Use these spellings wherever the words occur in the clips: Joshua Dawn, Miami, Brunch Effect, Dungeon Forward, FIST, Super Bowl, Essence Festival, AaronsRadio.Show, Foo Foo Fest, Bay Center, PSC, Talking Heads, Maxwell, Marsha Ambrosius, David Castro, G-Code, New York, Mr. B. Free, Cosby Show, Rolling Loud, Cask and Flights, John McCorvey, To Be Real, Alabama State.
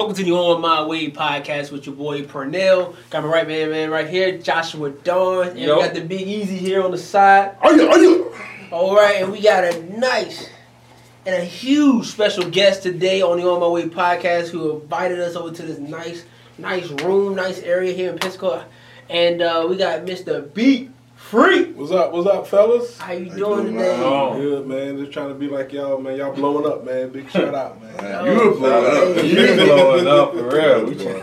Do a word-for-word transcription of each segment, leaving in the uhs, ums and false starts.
Welcome to the On My Way podcast with your boy Pernell. Got my right man, man, right here, Joshua Dawn. And yep. We got the Big Easy here on the side. Are you? Are you? All right, and we got a nice and a huge special guest today on the On My Way podcast who invited us over to this nice, nice room, nice area here in Pensacola. And uh, we got Mister B. Free. What's up? What's up, fellas? How you, How you doing, doing today? Oh, good, man. Just trying to be like y'all, man. Y'all blowing up, man. Big shout out, man. man you were blowing up. You blowing up for real. We trying.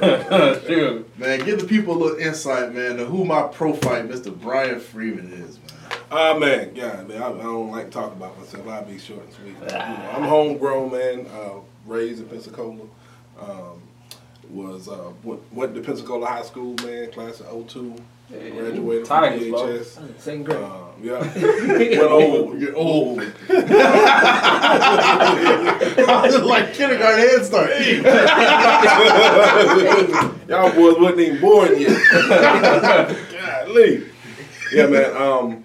Sure. Man, give the people a little insight, man, to who my profile, Mister Brian Freeman, is, man. Ah, uh, man. Yeah, man. I, I don't like to talk about myself. I'll be short and sweet. You know, I'm homegrown, man. Uh, raised in Pensacola. Um, was uh, went, went to Pensacola High School, man. Class of oh two. Hey, graduated Tigers, from V H S. Same grade. Um, yeah. You're old. You're old. I was just like kindergarten head start. Y'all boys wasn't even born yet. Golly. Yeah, man. Um,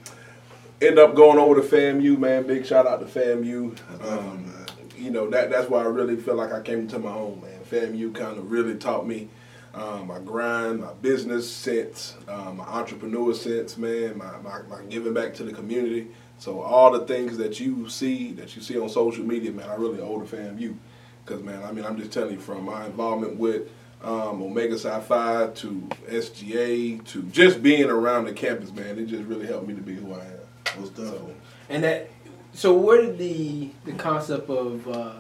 end up going over to FAMU, man. Big shout out to FAMU. Um, you know, that that's why I really feel like I came to my own, man. FAMU kind of really taught me Um, my grind, my business sense, um, my entrepreneur sense, man, my, my, my giving back to the community. So all the things that you see, that you see on social media, man, I really owe the FAMU. Because, man, I mean, I'm just telling you, from my involvement with um, Omega Sci-Fi to S G A to just being around the campus, man, it just really helped me to be who I am. Most definitely. And that, so where did the, the concept of uh,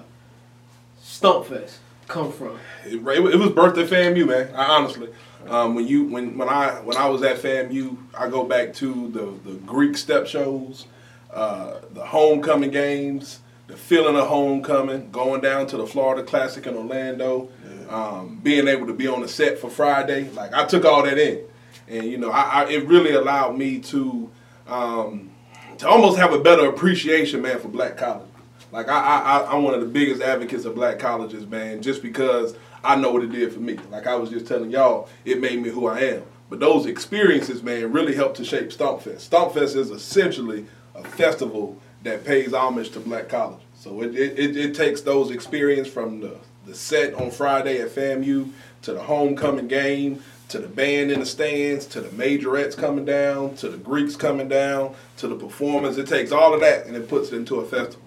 StompFest come from? It, it was birthed at FAMU, man. I honestly, um, when you when when I when I was at FAMU, I go back to the the Greek step shows, uh, the homecoming games, the feeling of homecoming, going down to the Florida Classic in Orlando, yeah. um, being able to be on the set for Friday. Like, I took all that in, and you know, I, I it really allowed me to um, to almost have a better appreciation, man, for black college. Like, I, I, I'm one of the biggest advocates of black colleges, man, just because I know what it did for me. Like, I was just telling y'all, it made me who I am. But those experiences, man, really helped to shape StompFest. StompFest is essentially a festival that pays homage to black colleges. So it it, it takes those experiences from the, the set on Friday at FAMU to the homecoming game, to the band in the stands, to the majorettes coming down, to the Greeks coming down, to the performers. It takes all of that and it puts it into a festival.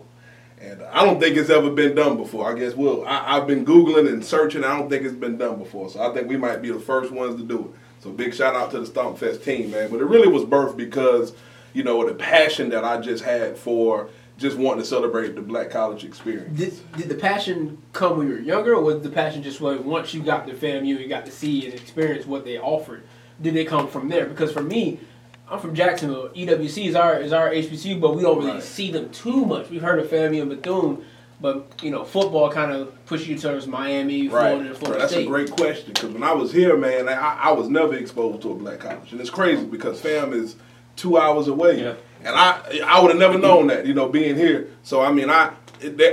And I don't think it's ever been done before. I guess, well, I, I've been Googling and searching. I don't think it's been done before. So I think we might be the first ones to do it. So big shout out to the StompFest team, man. But it really was birthed because, you know, the passion that I just had for just wanting to celebrate the black college experience. Did, did the passion come when you were younger, or was the passion just like once you got to FAMU, you got to see and experience what they offered? Did it come from there? Because for me, I'm from Jacksonville. E W C is our is our H B C U, but we don't really right. see them too much. We've heard of FAMU and Bethune, but you know, football kind of pushes you towards Miami, Florida, right. and Florida That's State. That's a great question, because when I was here, man, I, I was never exposed to a black college, and it's crazy because FAM is two hours away, yeah. and I I would have never known that, you know, being here. So I mean, I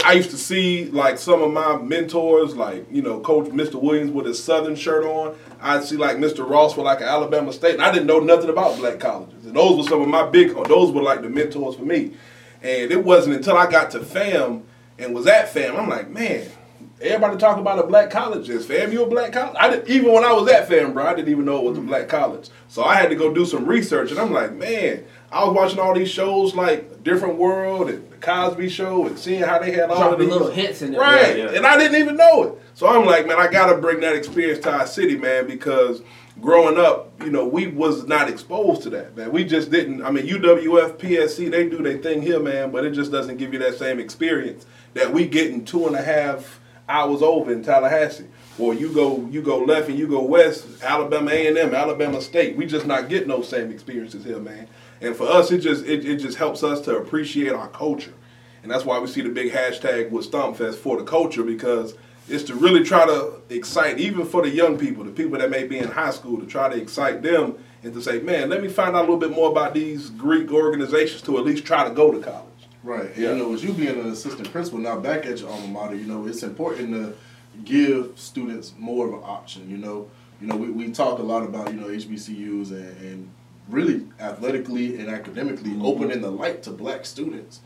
I used to see like some of my mentors, like you know, Coach Mister Williams with his Southern shirt on. I'd see like Mister Ross with like an Alabama State, and I didn't know nothing about black colleges. And those were some of my big, those were like the mentors for me. And it wasn't until I got to FAM and was at FAM, I'm like, man, everybody talking about a black college. Is FAM you a black college? I didn't, even when I was at FAM, bro, I didn't even know it was a black college. So I had to go do some research, and I'm like, man, I was watching all these shows like Different World and The Cosby Show and seeing how they had all Dropping of these. little hits in there. Right, yeah, yeah. And I didn't even know it. So I'm like, man, I got to bring that experience to our city, man, because growing up, you know, we was not exposed to that, man. We just didn't. I mean, U W F, P S C, they do their thing here, man, but it just doesn't give you that same experience that we get in two and a half hours over in Tallahassee. Or you go you go left and you go west, Alabama A and M, Alabama State. We just not getting those same experiences here, man. And for us, it just it, it just helps us to appreciate our culture. And that's why we see the big hashtag with StompFest, for the culture, because it's to really try to excite, even for the young people, the people that may be in high school, to try to excite them and to say, man, let me find out a little bit more about these Greek organizations to at least try to go to college. Right. And, yeah. you know, as you being an assistant principal now back at your alma mater, you know, it's important to give students more of an option, you know. You know, we, we talk a lot about, you know, H B C Us and, and really athletically and academically opening the light to black students.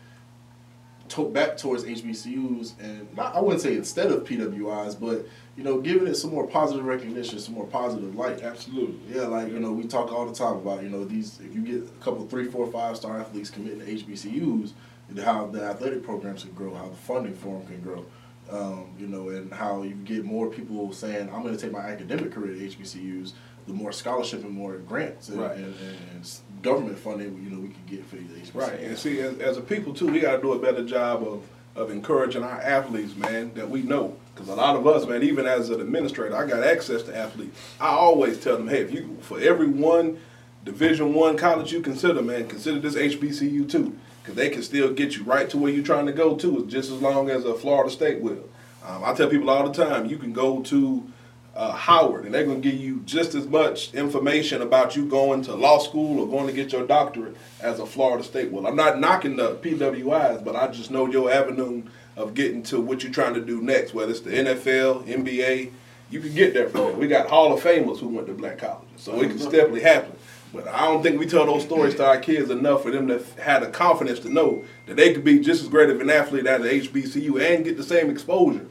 to back towards H B C Us, and not, I wouldn't say instead of P W Is, but you know, giving it some more positive recognition, some more positive light. Absolutely, yeah. Like you know, we talk all the time about you know these. If you get a couple three, four, five star athletes committing to H B C Us, and how the athletic programs can grow, how the funding for them can grow. Um, you know, and how you get more people saying, I'm going to take my academic career to H B C Us, the more scholarship and more grants and, right. and, and, and government funding, you know, we can get for the H B C Us. Right, and see, as, as a people, too, we got to do a better job of, of encouraging our athletes, man, that we know. Because a lot of us, man, even as an administrator, I got access to athletes. I always tell them, hey, if you for every one Division One college you consider, man, consider this H B C U, too. Because they can still get you right to where you're trying to go to, just as long as a Florida State will. Um, I tell people all the time, you can go to uh, Howard, and they're going to give you just as much information about you going to law school or going to get your doctorate as a Florida State will. I'm not knocking the P W Is, but I just know your avenue of getting to what you're trying to do next, whether it's the N F L, N B A, you can get there from there. We got Hall of Famers who went to black colleges, so it can definitely happen. But I don't think we tell those stories to our kids enough for them to have the confidence to know that they could be just as great of an athlete at an H B C U and get the same exposure.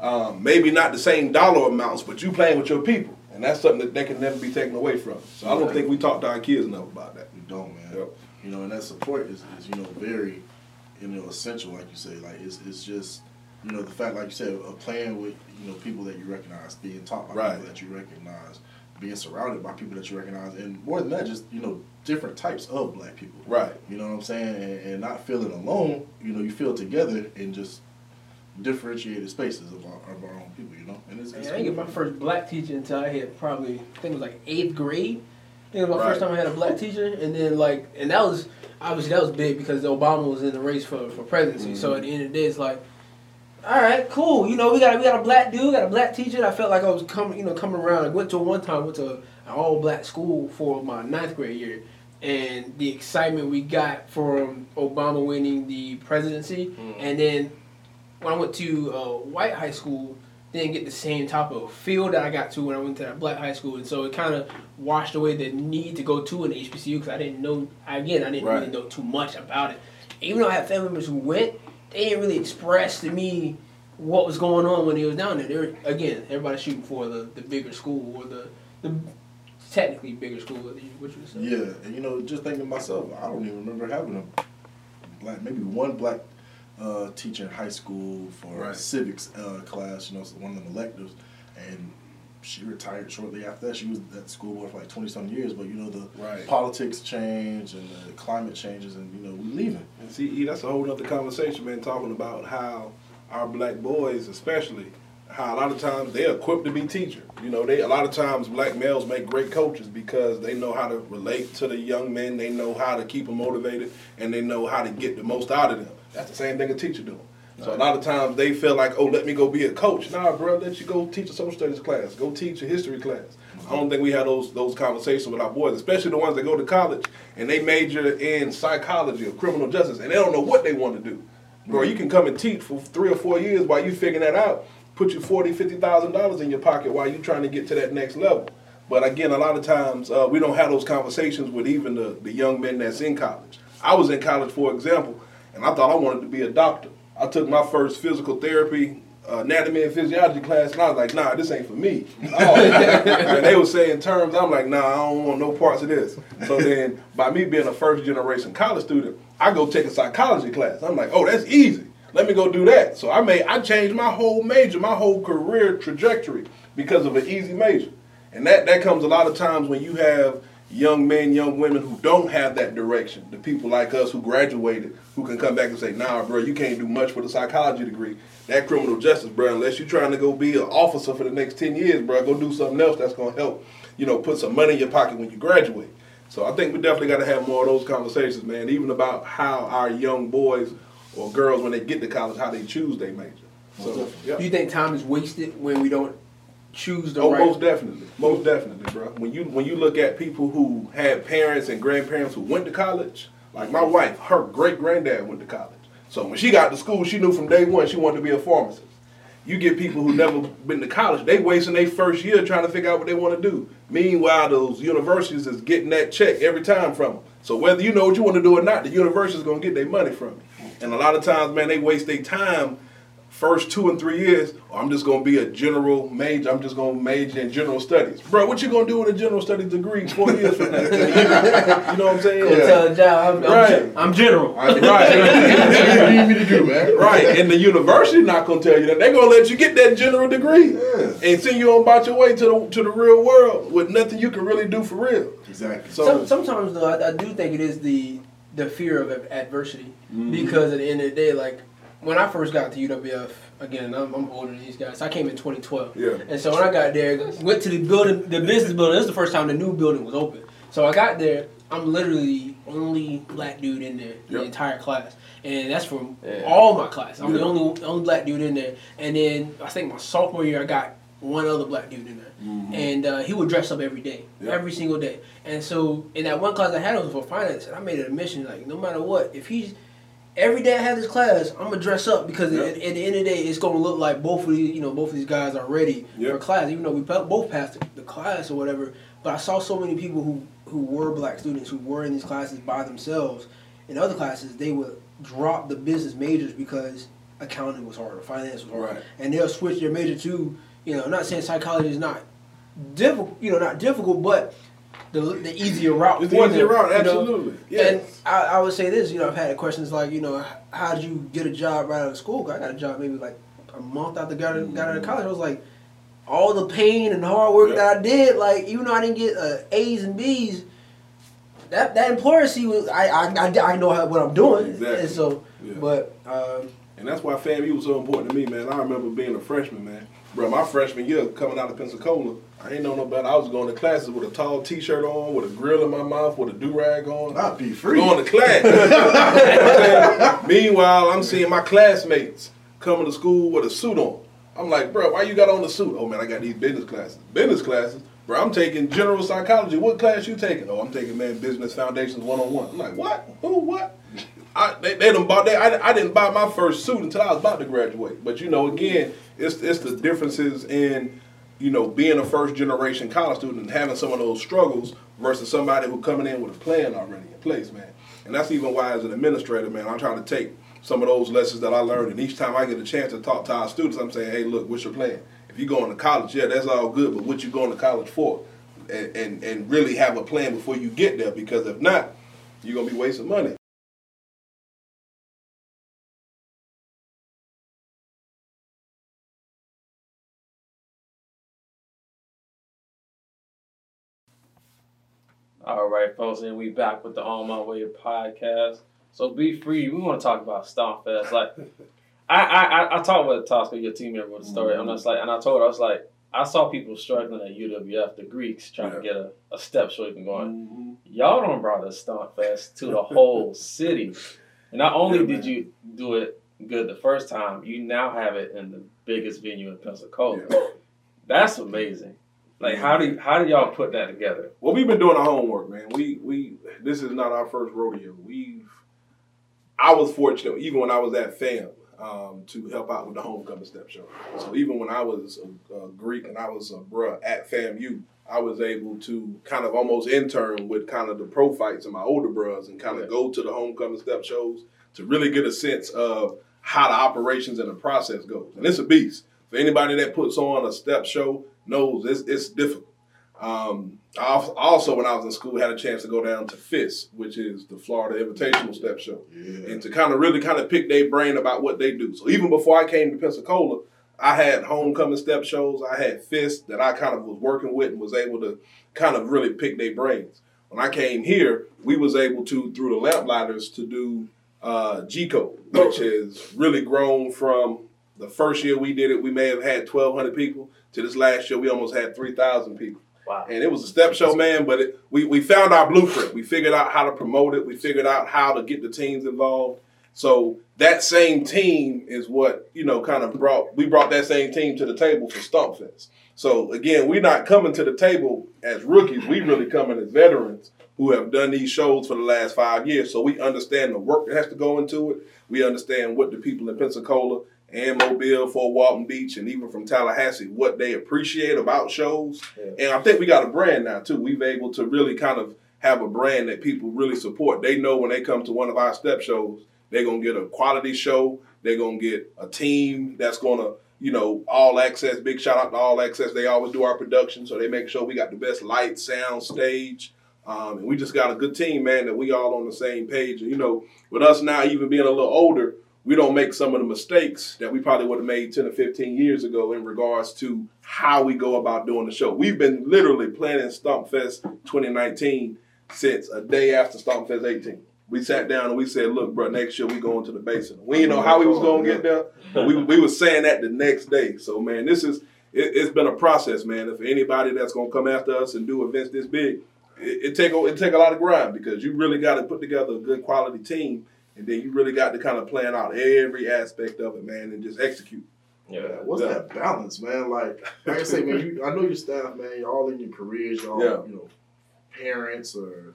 Um, maybe not the same dollar amounts, but you playing with your people. And that's something that they can never be taken away from. So I don't think we talk to our kids enough about that. We don't, man. Yep. You know, and that support is, is you know, very you know, essential, like you say. Like, it's, it's just, you know, the fact, like you said, of playing with, you know, people that you recognize, being taught by right. people that you recognize. Being surrounded by people that you recognize, and more than that, just, you know, different types of black people. Right. You know what I'm saying? And, and not feeling alone, you know, you feel together in just differentiated spaces of our, of our own people, you know? And it's, it's I didn't cool. get my first black teacher until I had probably, I think it was like eighth grade. I think it was my right. first time I had a black teacher, and then like, and that was, obviously that was big because Obama was in the race for, for presidency, mm-hmm. so at the end of the day, it's like, all right, cool. You know, we got we got a black dude, got a black teacher. And I felt like I was coming, you know, coming around. I went to one time, went to an all black school for my ninth grade year, and the excitement we got from Obama winning the presidency, mm. and then when I went to uh, white high school, didn't get the same type of feel that I got to when I went to that black high school, and so it kind of washed away the need to go to an H B C U because I didn't know. Again, I didn't right. really know too much about it, even though I had family members who went. They didn't really express to me what was going on when he was down there. They were, again, everybody shooting for the, the bigger school or the the technically bigger school, which was uh, yeah. And you know, just thinking to myself, I don't even remember having a black, maybe one black uh, teacher in high school for right. a civics uh, class. You know, one of them electives, and she retired shortly after that. She was at school board for like twenty some years, but you know the right. politics change and the climate changes, and you know we leaving. And see, that's a whole other conversation, man. Talking about how our black boys, especially, how a lot of times they're equipped to be teacher. You know, they a lot of times black males make great coaches because they know how to relate to the young men. They know how to keep them motivated, and they know how to get the most out of them. That's the same thing a teacher doing. So a lot of times they feel like, oh, let me go be a coach. Nah, bro, let you go teach a social studies class. Go teach a history class. Mm-hmm. I don't think we have those those conversations with our boys, especially the ones that go to college and they major in psychology or criminal justice, and they don't know what they want to do. Mm-hmm. Bro, you can come and teach for three or four years while you figuring that out. Put your forty thousand dollars, fifty thousand dollars in your pocket while you're trying to get to that next level. But again, a lot of times uh, we don't have those conversations with even the, the young men that's in college. I was in college, for example, and I thought I wanted to be a doctor. I took my first physical therapy, uh, anatomy and physiology class, and I was like, nah, this ain't for me. Oh. And they were saying terms, I'm like, nah, I don't want no parts of this. So then, by me being a first-generation college student, I go take a psychology class. I'm like, oh, that's easy. Let me go do that. So I made, I changed my whole major, my whole career trajectory because of an easy major. And that, that comes a lot of times when you have young men, young women who don't have that direction, the people like us who graduated, who can come back and say, nah, bro, you can't do much with a psychology degree. That criminal justice, bro, unless you're trying to go be an officer for the next ten years, bro, go do something else that's going to help, you know, put some money in your pocket when you graduate. So I think we definitely got to have more of those conversations, man, even about how our young boys or girls, when they get to college, how they choose their major. So, yeah. Do you think time is wasted when we don't choose the oh, right? Most definitely. Most definitely, bro. When you when you look at people who had parents and grandparents who went to college, like my wife, her great-granddad went to college. So when she got to school, she knew from day one she wanted to be a pharmacist. You get people who never been to college, they wasting their first year trying to figure out what they want to do. Meanwhile, those universities is getting that check every time from them. So whether you know what you want to do or not, the university is going to get their money from you. And a lot of times, man, they waste their time first two and three years. Oh, I'm just going to be a general major. I'm just going to major in general studies. Bro, what you going to do with a general studies degree four years from now? You know what I'm saying? Go tell a job. I'm, right. I'm, I'm general. Right. What do you need me to do, man? Right. And the university not going to tell you that. They're going to let you get that general degree yes. and send you on about your way to the, to the real world with nothing you can really do for real. Exactly. So, Some, sometimes, though, I, I do think it is the, the fear of adversity mm-hmm. because at the end of the day, like, when I first got to U W F, again, I'm, I'm older than these guys. I came in twenty twelve. Yeah. And so when I got there, went to the building, the business building. This is the first time the new building was open. So I got there. I'm literally the only black dude in there, yep. the entire class. And that's from yeah. all my class. I'm yeah. the only only black dude in there. And then I think my sophomore year, I got one other black dude in there. Mm-hmm. And uh, he would dress up every day, yep. every single day. And so in that one class I had, it was for finance. And I made it a mission, like, no matter what, if he's... Every day I have this class, I'm gonna dress up because yep. at, at the end of the day, it's gonna look like both of these, you know, both of these guys are ready yep. for class. Even though we both passed the class or whatever, but I saw so many people who, who were black students who were in these classes by themselves. In other classes, they would drop the business majors because accounting was harder, finance was harder, right. and they'll switch their major to, you know, I'm not saying psychology is not difficult, you know, not difficult, but The, the easier route it's for the easier them, route, absolutely. You know? Yes. And I, I would say this, you know, I've had questions like, you know, how did you get a job right out of school? I got a job maybe like a month after I got, mm-hmm. got out of college. I was like, all the pain and hard work yep. that I did, like, even though I didn't get uh, A's and B's, that that employer see, I, I, I, I know how, what I'm doing. Exactly. And so, yeah. but... Um, and that's why FAMU was so important to me, man. I remember being a freshman, man. Bro, my freshman year, coming out of Pensacola, I ain't know no better. I was going to classes with a tall T-shirt on, with a grill in my mouth, with a do-rag on. I'd be free. Going to class. Meanwhile, I'm seeing my classmates coming to school with a suit on. I'm like, bro, why you got on the suit? Oh, man, I got these business classes. Business classes? Bro, I'm taking general psychology. What class you taking? Oh, I'm taking, man, business foundations one oh one. I'm like, what? Who? What? I, they, they done bought, they, I, I didn't buy my first suit until I was about to graduate. But, you know, again, it's it's the differences in, you know, being a first-generation college student and having some of those struggles versus somebody who coming in with a plan already in place, man. And that's even why, as an administrator, man, I'm trying to take some of those lessons that I learned. And each time I get a chance to talk to our students, I'm saying, hey, look, what's your plan? If you're going to college, yeah, that's all good, but what you going to college for? And, and, and really have a plan before you get there, because if not, you're going to be wasting money. All right, folks, and we back with the On My Way podcast. So, Be Free, we want to talk about StompFest. Like, I, I, I talked with Tosca, your team member, with the story, mm-hmm. and I was like, and I told her, I was like, I saw people struggling at U W F, the Greeks, trying yeah. to get a, a step short and going. Mm-hmm. Y'all done brought a StompFest to the whole city, and not only yeah, did man. you do it good the first time, you now have it in the biggest venue in Pensacola. Yeah. That's amazing. Like, how do you, how do y'all put that together? Well, we've been doing our homework, man. We we this is not our first rodeo. We've I was fortunate, even when I was at FAM, um, to help out with the homecoming step show. So even when I was a, a Greek and I was a bruh at FAMU, I was able to kind of almost intern with kind of the pro fights and my older bruhs and kind of yeah. go to the homecoming step shows to really get a sense of how the operations and the process goes. And it's a beast. For anybody that puts on a step show, knows it's, it's difficult. Um, I also, when I was in school, had a chance to go down to FIST, which is the Florida Invitational Step Show, yeah. and to kind of really kind of pick their brain about what they do. So even before I came to Pensacola, I had homecoming step shows. I had FIST that I kind of was working with and was able to kind of really pick their brains. When I came here, we was able to, through the Lamplighters, to do uh, G-Code, which has really grown from the first year we did it, we may have had twelve hundred people. To this last year, we almost had three thousand people. Wow. And it was a step show, man, but it, we, we found our blueprint. We figured out how to promote it. We figured out how to get the teams involved. So that same team is what, you know, kind of brought, we brought that same team to the table for StompFest. So, again, we're not coming to the table as rookies. We really coming as veterans who have done these shows for the last five years. So we understand the work that has to go into it. We understand what the people in Pensacola and Mobile, Fort Walton Beach, and even from Tallahassee, what they appreciate about shows. Yeah. And I think we got a brand now, too. We've able to really kind of have a brand that people really support. They know when they come to one of our step shows, They're going to get a quality show. They're going to get a team that's going to, you know, All Access. Big shout out to All Access. They always do our production, so they make sure we got the best light, sound, stage. Um, and we just got a good team, man, that we all on the same page. And, you know, with us now even being a little older, we don't make some of the mistakes that we probably would have made ten or fifteen years ago in regards to how we go about doing the show. We've been literally planning StompFest twenty nineteen since a day after StompFest eighteen. We sat down and we said, look, bro, next year we going to the Bay Center. We didn't know how we was going to get there, but we, we were saying that the next day. So, man, this is, it, it's been a process, man. If anybody that's going to come after us and do events this big, it, it take it take a lot of grind, because you really got to put together a good quality team. And then you really got to kind of plan out every aspect of it, man, and just execute. Yeah, yeah. What's yeah. that balance, man? Like, like I say, man, you, I know your staff, man. You're all in your careers. You're all, yeah. you know, parents or,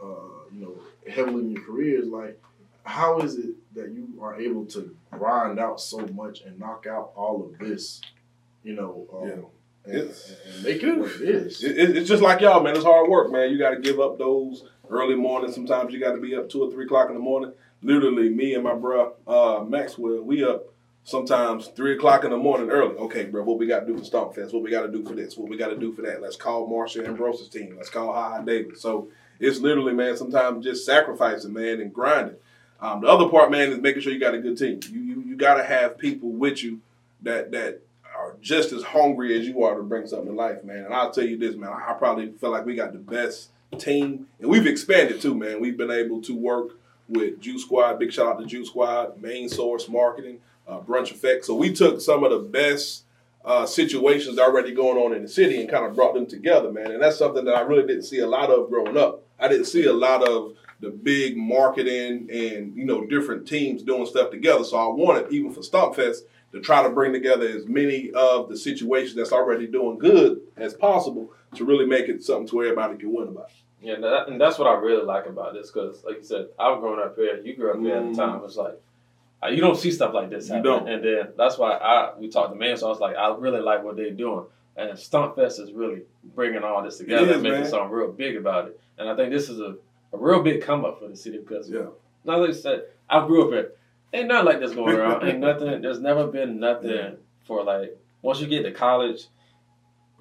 uh, you know, heavily in your careers. Like, how is it that you are able to grind out so much and knock out all of this, you know, um, yeah. and, and make it what it is? It, it's just like y'all, man. It's hard work, man. You got to give up those early mornings. Sometimes you got to be up two or three o'clock in the morning. Literally, me and my bro, uh, Maxwell, we up sometimes three o'clock in the morning early. Okay, bro, what we got to do for StompFest? What we got to do for this? What we got to do for that? Let's call Marsha Ambrosius' team. Let's call Ha Ha Davis. So it's literally, man, sometimes just sacrificing, man, and grinding. Um, the other part, man, is making sure you got a good team. You you, you got to have people with you that, that are just as hungry as you are to bring something to life, man. And I'll tell you this, man, I probably feel like we got the best team. And we've expanded too, man. We've been able to work with Juice Squad, big shout out to Juice Squad, Main Source Marketing, uh, Brunch Effect. So we took some of the best uh, situations already going on in the city and kind of brought them together, man. And that's something that I really didn't see a lot of growing up. I didn't see a lot of the big marketing and, you know, different teams doing stuff together. So I wanted, even for StompFest, to try to bring together as many of the situations that's already doing good as possible to really make it something to where everybody can win about it. Yeah, that, and that's what I really like about this, because, like you said, I've grown up here. You grew up here mm. at the time. It's like, you don't see stuff like this happen. You don't. And then that's why I we talked to man, so I was like, I really like what they're doing. And StompFest is really bringing all this together is, and making man. something real big about it. And I think this is a, a real big come-up for the city, because, yeah. like I said, I grew up here. Ain't nothing like this going around. Ain't nothing. There's never been nothing yeah. for, like, once you get to college,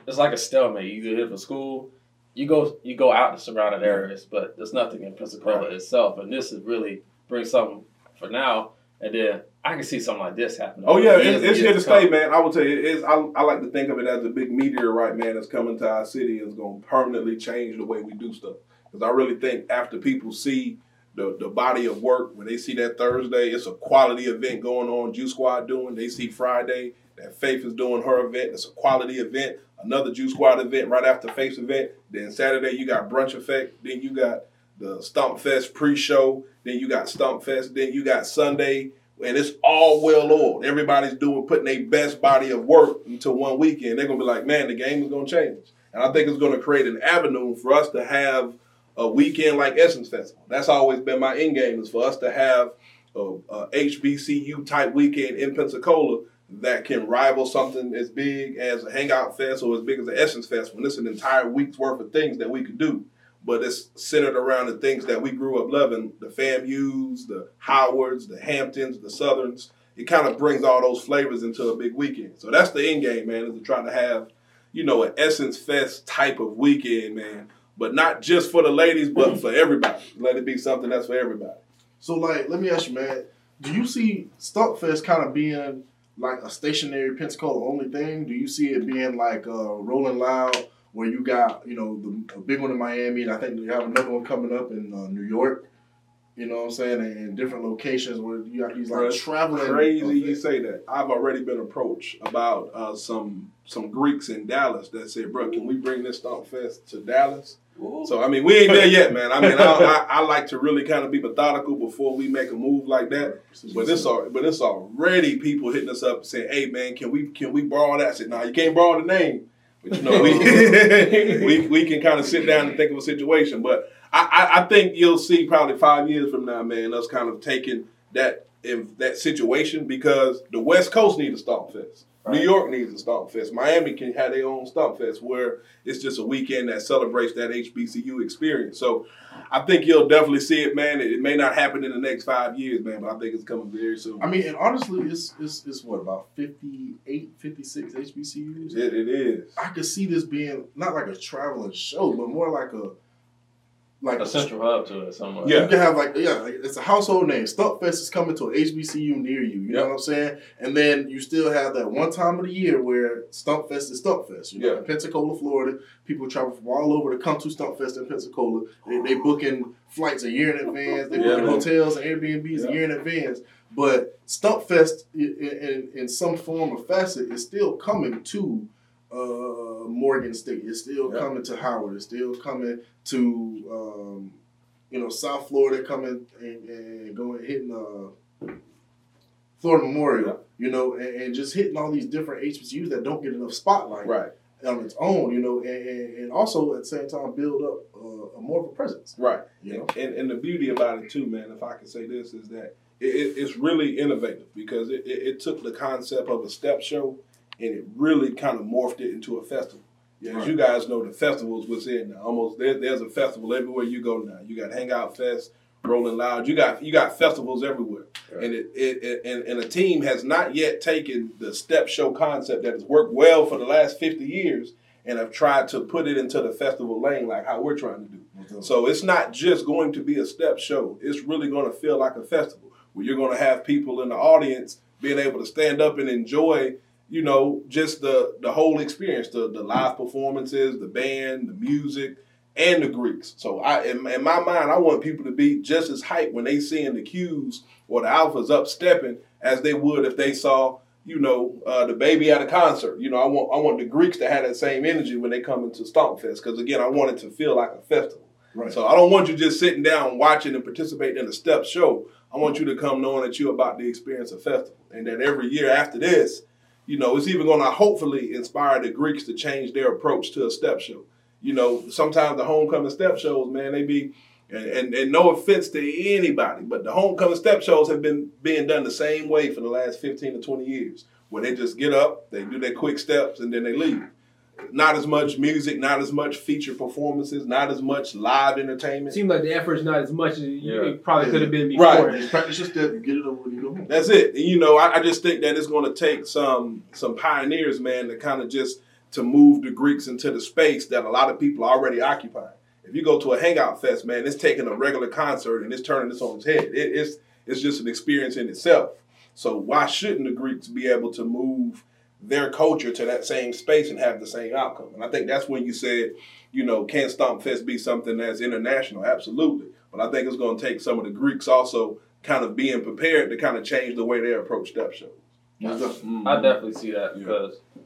it's like a stalemate. You either hit for school, You go you go out to surrounding areas, but there's nothing in Pensacola right. itself. And this is really bring something for now. And then I can see something like this happening. Oh, yeah. It's, it's here to stay, man. I will tell you, it's, I, I like to think of it as a big meteorite, man, that's coming to our city and is going to permanently change the way we do stuff. Because I really think after people see the, the body of work, when they see that Thursday, it's a quality event going on, Juice Squad doing, they see Friday, that Faith is doing her event. It's a quality event. Another Juice Squad event right after Faith's event. Then Saturday, you got Brunch Effect. Then you got the StompFest pre-show. Then you got StompFest. Then you got Sunday. And it's all well-oiled. Everybody's doing, putting their best body of work into one weekend. They're going to be like, man, the game is going to change. And I think it's going to create an avenue for us to have a weekend like Essence Festival. That's always been my end game, is for us to have a, a H B C U-type weekend in Pensacola that can rival something as big as a Hangout Fest or as big as the Essence Fest, when it's an entire week's worth of things that we could do. But it's centered around the things that we grew up loving, the FAMUs, the Howards, the Hamptons, the Southerns. It kind of brings all those flavors into a big weekend. So that's the end game, man, is to try to have, you know, an Essence Fest type of weekend, man. But not just for the ladies, but for everybody. Let it be something that's for everybody. So, like, let me ask you, man, do you see StompFest kind of being like a stationary Pensacola only thing? Do you see it being like uh, Rolling Loud, where you got, you know, the a big one in Miami, and I think you have another one coming up in uh, New York, you know what I'm saying, and, and different locations where you got these, like, traveling. Crazy you things. Say that. I've already been approached about uh, some some Greeks in Dallas that said, bro, can we bring this StompFest to Dallas? Ooh. So, I mean, we ain't there yet, man. I mean, I, I, I like to really kind of be methodical before we make a move like that. But it's, all, but it's already people hitting us up and saying, hey, man, can we can we borrow that? I said, nah, you can't borrow the name. But, you know, we, we, we can kind of sit down and think of a situation. But I, I, I think you'll see probably five years from now, man, us kind of taking that, if, that situation, because the West Coast needs a StompFest. Right. New York needs a Stomp Fest. Miami can have their own Stomp Fest where it's just a weekend that celebrates that H B C U experience. So I think you'll definitely see it, man. It, it may not happen in the next five years, man, but I think it's coming very soon. I mean, and honestly, it's it's, it's what, about fifty-eight, fifty-six H B C Us? It, it is. I could see this being not like a traveling show, but more like a Like a central hub to it somewhere. Yeah, you can have like, yeah, like it's a household name. Stump Fest is coming to an H B C U near you. You yep. know what I'm saying? And then you still have that one time of the year where Stump Fest is Stump Fest. You know, yeah. in Pensacola, Florida, people travel from all over to come to Stump Fest in Pensacola. They, they booking flights a year in advance. They booking yeah, hotels and Airbnbs yeah. a year in advance. But Stump Fest, in, in, in some form or facet, is still coming to Uh, Morgan State. It's still yep. coming to Howard. It's still coming to um, you know, South Florida, coming and, and going hitting uh, Florida Memorial. Yep. You know, and, and just hitting all these different H B C Us that don't get enough spotlight right. on its own. You know, and, and, and also at the same time build up uh, a more of a presence. Right. You know, and and the beauty about it too, man. If I can say this, is that it, it's really innovative because it, it, it took the concept of a step show. And it really kind of morphed it into a festival. Yeah, right. As you guys know, the festivals was in now. Almost there, there's a festival everywhere you go now. You got Hangout Fest, Rolling Loud. You got you got festivals everywhere. Right. And it, it, it and and a team has not yet taken the step show concept that has worked well for the last fifty years and have tried to put it into the festival lane like how we're trying to do. Mm-hmm. So it's not just going to be a step show. It's really going to feel like a festival where you're going to have people in the audience being able to stand up and enjoy, you know, just the, the whole experience, the, the live performances, the band, the music, and the Greeks. So I, in, in my mind, I want people to be just as hyped when they seeing the Qs or the Alphas up stepping as they would if they saw, you know, uh, the baby at a concert. You know, I want I want the Greeks to have that same energy when they come into StompFest because, again, I want it to feel like a festival. Right. So I don't want you just sitting down watching and participating in a step show. I want you to come knowing that you're about the experience of festival and that every year after this, you know, it's even going to hopefully inspire the Greeks to change their approach to a step show. You know, sometimes the homecoming step shows, man, they be, and, and, and no offense to anybody, but the homecoming step shows have been being done the same way for the last fifteen to twenty years, where they just get up, they do their quick steps, and then they leave. Not as much music, not as much feature performances, not as much live entertainment. Seems like the effort's not as much as yeah. it probably yeah. could have been before. Right. It's just that you get it over when you go home. That's it. And, you know, I, I just think that it's going to take some some pioneers, man, to kind of just to move the Greeks into the space that a lot of people are already occupying. If you go to a Hangout Fest, man, it's taking a regular concert and it's turning this on its head. It, it's it's just an experience in itself. So why shouldn't the Greeks be able to move their culture to that same space and have the same outcome? And I think that's when you said, you know, can StompFest be something that's international? Absolutely. But I think it's going to take some of the Greeks also kind of being prepared to kind of change the way they approach step shows. I, mm-hmm. I definitely see that because yeah.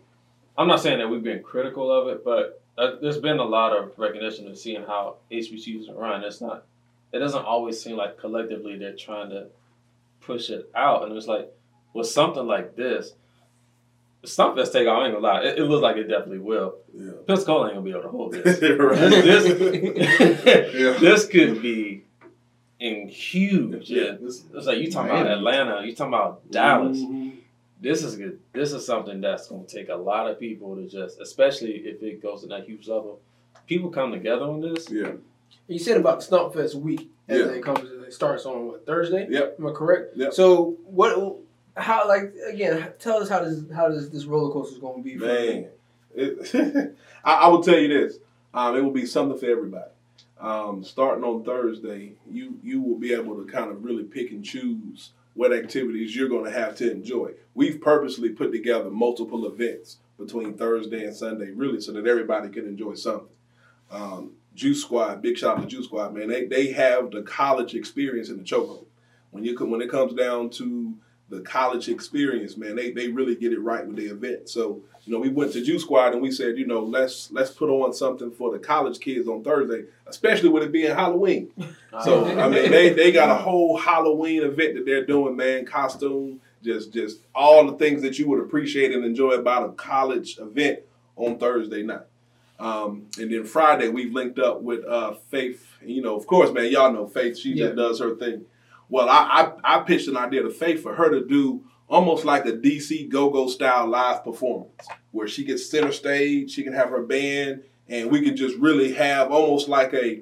I'm not saying that we've been critical of it, but there's been a lot of recognition of seeing how H B C Us run. It's not, it doesn't always seem like collectively they're trying to push it out. And it's like, with something like this, StompFest take off, I ain't gonna lie. It, it looks like it definitely will. Yeah. Pensacola ain't gonna be able to hold this. this, this, yeah. this could be in huge. Yeah. It's, it's like you talking Miami. About Atlanta, you talking about Dallas. Mm-hmm. This is good. This is something that's gonna take a lot of people to just, especially if it goes to that huge level. People come together on this. Yeah. You said about StompFest week as yeah. it comes. It starts on what, Thursday? Yep. Am I correct? Yep. So what? How, like, again, tell us how this, how this, this roller coaster is going to be for you. Man, I, I will tell you this. Um, it will be something for everybody. Um, starting on Thursday, you, you will be able to kind of really pick and choose what activities you're going to have to enjoy. We've purposely put together multiple events between Thursday and Sunday, really, so that everybody can enjoy something. Um, Juice Squad, big shout out to Juice Squad, man. They, they have the college experience in the chokehold. When you when it comes down to the college experience, man, they they really get it right with the event. So, you know, we went to Juice Squad and we said, you know, let's let's put on something for the college kids on Thursday, especially with it being Halloween. So, I mean, they, they got a whole Halloween event that they're doing, man, costume, just just all the things that you would appreciate and enjoy about a college event on Thursday night. Um, and then Friday, we've linked up with uh, Faith. You know, of course, man, y'all know Faith. She yeah. just does her thing. Well, I, I I pitched an idea to Faith for her to do almost like a D C go-go style live performance where she gets center stage, she can have her band, and we could just really have almost like a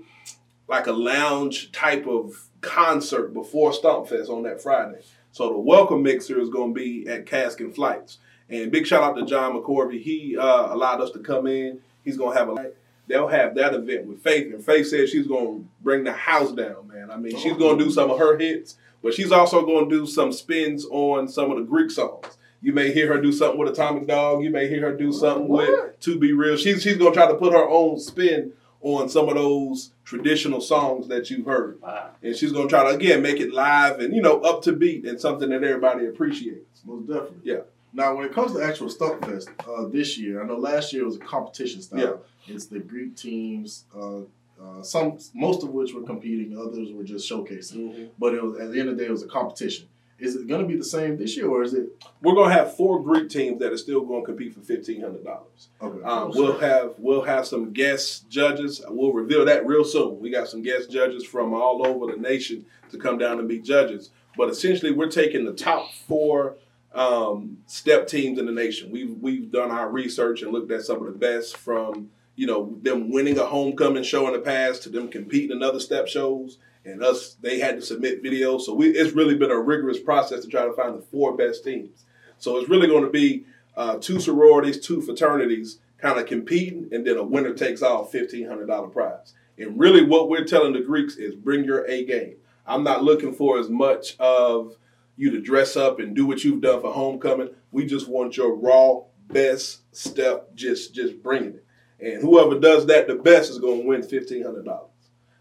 like a lounge type of concert before StompFest on that Friday. So the welcome mixer is going to be at Cask and Flights. And big shout out to John McCorvey. He uh, allowed us to come in. He's going to have a, they'll have that event with Faith. And Faith said she's going to bring the house down, man. I mean, she's going to do some of her hits, but she's also going to do some spins on some of the Greek songs. You may hear her do something with Atomic Dog. You may hear her do something what? with To Be Real. She's, she's going to try to put her own spin on some of those traditional songs that you've heard. Wow. And she's going to try to, again, make it live and, you know, up to beat and something that everybody appreciates. Most definitely. Yeah. Now, when it comes to actual StompFest uh, this year, I know last year was a competition style. Yeah. It's the Greek teams, uh, uh, some most of which were competing, others were just showcasing. Mm-hmm. But it was, at the end of the day, it was a competition. Is it going to be the same this year, or is it? We're going to have four Greek teams that are still going to compete for fifteen hundred dollars. Okay, um, we'll have we'll have some guest judges. We'll reveal that real soon. We got some guest judges from all over the nation to come down and be judges. But essentially, we're taking the top four um, step teams in the nation. We've we've done our research and looked at some of the best from you know them winning a homecoming show in the past to them competing in other step shows. And us, they had to submit videos. So we, it's really been a rigorous process to try to find the four best teams. So it's really going to be uh, two sororities, two fraternities kind of competing, and then a winner takes off fifteen hundred dollars prize. And really what we're telling the Greeks is bring your A game. I'm not looking for as much of you to dress up and do what you've done for homecoming. We just want your raw, best step, just, just bringing it. And whoever does that the best is going to win fifteen hundred dollars.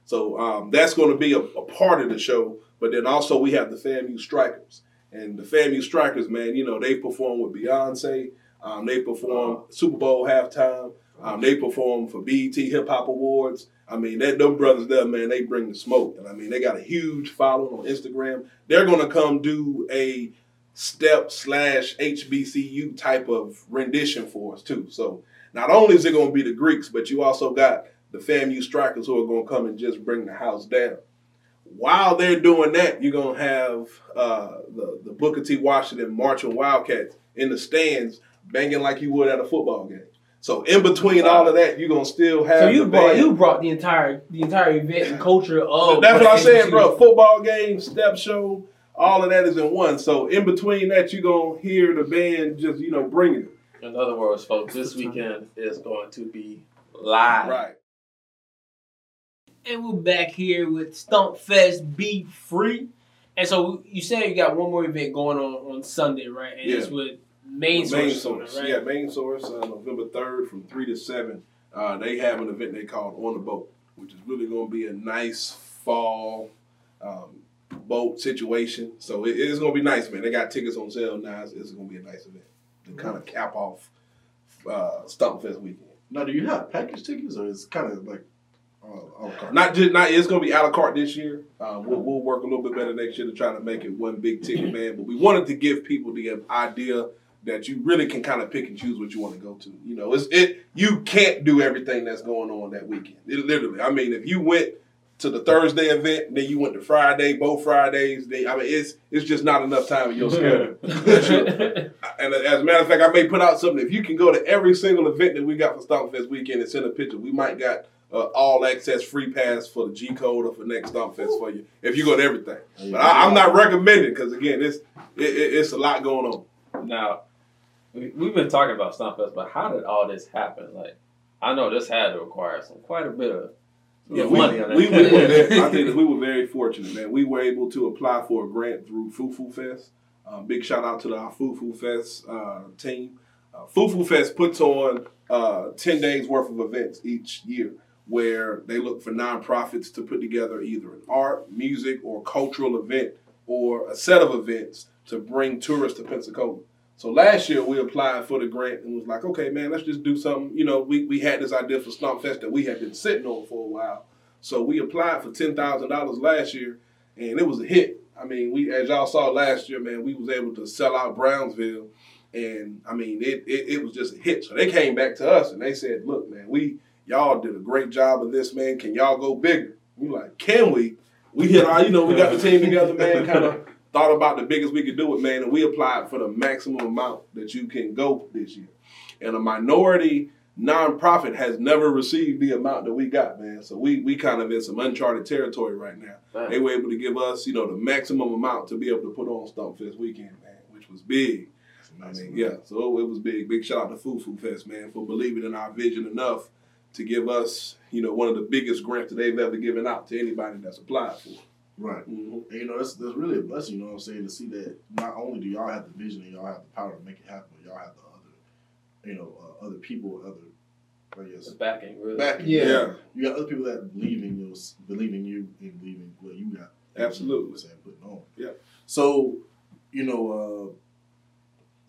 So um, that's going to be a, a part of the show. But then also we have the FAMU Strikers. And the FAMU Strikers, man, you know, they perform with Beyonce. Um, they perform Super Bowl halftime. Um, they perform for B E T Hip Hop Awards. I mean, that those brothers there, man, they bring the smoke. And I mean, they got a huge following on Instagram. They're going to come do a step slash H B C U type of rendition for us, too. So not only is it going to be the Greeks, but you also got the FAMU Strikers who are going to come and just bring the house down. While they're doing that, you're going to have uh, the, the Booker T. Washington marching Wildcats in the stands banging like you would at a football game. So in between wow. all of that, you're going to still have So you the brought band. you brought the entire the entire event and culture of That's what I said, bro. Football game, step show, all of that is in one. So in between that, you're going to hear the band just, you know, bringing it. In other words, folks, this weekend is going to be live. Right. And we're back here with StompFest B. Free. And so you said you got one more event going on on Sunday, right? And yeah. it's with Main Source. Main Source, source. Right? Yeah, Main Source, uh, November third from three to seven. Uh, they have an event they call On the Boat, which is really going to be a nice fall um, boat situation. So it is going to be nice, man. They got tickets on sale now. It's, it's going to be a nice event to mm-hmm. kind of cap off uh, StompFest weekend. Now, do you have package tickets or is it kind of like... Uh, not just not. It's gonna be a la carte this year. Um, we'll, we'll work a little bit better next year to try to make it one big ticket, man. But we wanted to give people the idea that you really can kind of pick and choose what you want to go to. You know, it's it. You can't do everything that's going on that weekend. It, literally, I mean, if you went to the Thursday event, then you went to Friday, both Fridays. They, I mean, it's it's just not enough time in your schedule. And as a matter of fact, I may put out something. If you can go to every single event that we got for StompFest weekend and send a picture, we might got. Uh, all access free pass for the G-Code or for next StompFest for you if you go to everything. But I, I'm not recommending because again, it's it, it's a lot going on. Now, we, we've been talking about StompFest, but how did all this happen? Like, I know this had to require some quite a bit of yeah, we, money. On that. We, we were, I think we were very fortunate, man. We were able to apply for a grant through Foo Foo Fest. Uh, big shout out to our Foo Foo Fest uh, team. Uh, Foo Foo Fest puts on uh, ten days worth of events each year, where they look for nonprofits to put together either an art, music, or cultural event, or a set of events to bring tourists to Pensacola. So last year we applied for the grant and was like, okay, man, let's just do something. You know, we, we had this idea for StompFest that we had been sitting on for a while. So we applied for ten thousand dollars last year, and it was a hit. I mean, we as y'all saw last year, man, we was able to sell out Brownsville, and I mean, it it, it was just a hit. So they came back to us and they said, look, man, we... y'all did a great job of this, man. Can y'all go bigger? We like, can we? We hit our, you know, we got the team together, man, kind of thought about the biggest we could do it, man, and we applied for the maximum amount that you can go this year. And a minority nonprofit has never received the amount that we got, man. So we we kind of in some uncharted territory right now. Wow. They were able to give us, you know, the maximum amount to be able to put on StompFest weekend, man, which was big. Nice I mean, yeah, so it was big. Big shout out to Foo Foo Fest, man, for believing in our vision enough to give us, you know, one of the biggest grants that they've ever given out to anybody that's applied for. Right. Mm-hmm. And, you know, that's, that's really a blessing, you know what I'm saying, to see that not only do y'all have the vision and y'all have the power to make it happen, but y'all have the other, you know, uh, other people, other, I guess. The backing, really. Backing, yeah. yeah. You got other people that believe in you, believe in you and believe in what you got. Absolutely. You know, putting on. Yeah. So, you know, uh,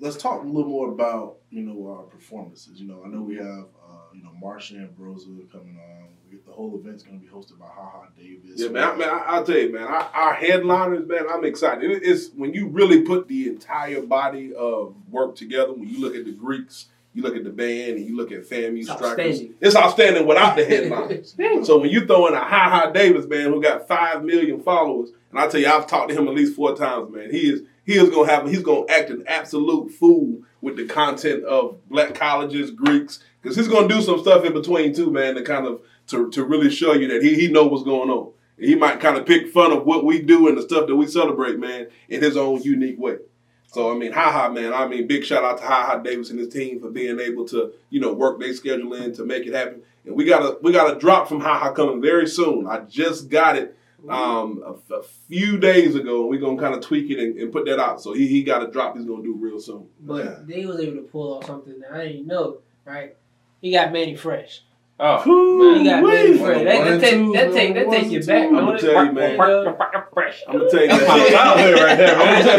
let's talk a little more about, you know, our performances. You know, I know we have, uh, you know, Marsha Ambrosius coming on. We get the whole event's going to be hosted by Ha Ha Davis. Yeah, man, I, man I, I'll tell you, man, our, our headliners, man, I'm excited. It, it's when you really put the entire body of work together, when you look at the Greeks, you look at the band, and you look at FAMU Strikers. It's outstanding without the headliners. So when you throw in a Ha Ha Davis, man, who got five million followers, and I tell you, I've talked to him at least four times, man, he is... He is gonna have. He's gonna act an absolute fool with the content of black colleges, Greeks, because he's gonna do some stuff in between too, man, to kind of to, to really show you that he he know what's going on. And he might kind of pick fun of what we do and the stuff that we celebrate, man, in his own unique way. So I mean, Ha Ha, man. I mean, big shout out to Ha Ha Davis and his team for being able to, you know, work their schedule in to make it happen. And we got a we got a drop from Ha Ha coming very soon. I just got it. Um, a, a few days ago, and we're gonna kind of tweak it and, and put that out. So he he got a drop he's gonna do real soon. But yeah. They was able to pull off something that I didn't know, right? He got Mannie Fresh. Oh, Ooh, he got Mannie Fresh. That, that, take, two, that take that one, take one, you two. back. I'm gonna tell you, man. I'm gonna tell you, I'm gonna tell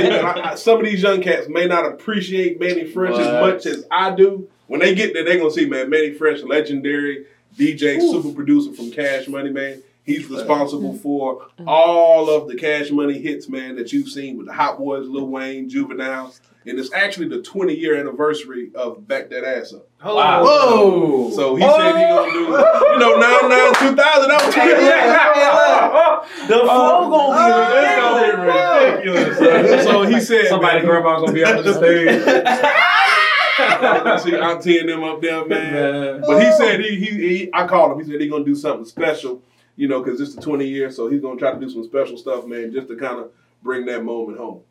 you, man. I, I, some of these young cats may not appreciate Mannie Fresh what? as much as I do. When they get there, they're gonna see, man. Mannie Fresh, legendary D J, Ooh. super producer from Cash Money, man. He's responsible for all of the Cash Money hits, man, that you've seen with the Hot Boys, Lil Wayne, Juvenile. And it's actually the twenty-year anniversary of Back That Ass Up. Wow. Whoa. So he oh. said he going to do, you know, nine nine two thousand. That was twenty years ago. The flow going to be ridiculous. ridiculous. So he said, somebody grandma's going to be on the stage. I see Auntie and them up there, man. man. But he said, he, he, he, I called him. He said he's going to do something special. You know, because it's the twenty years, so he's going to try to do some special stuff, man, just to kind of bring that moment home.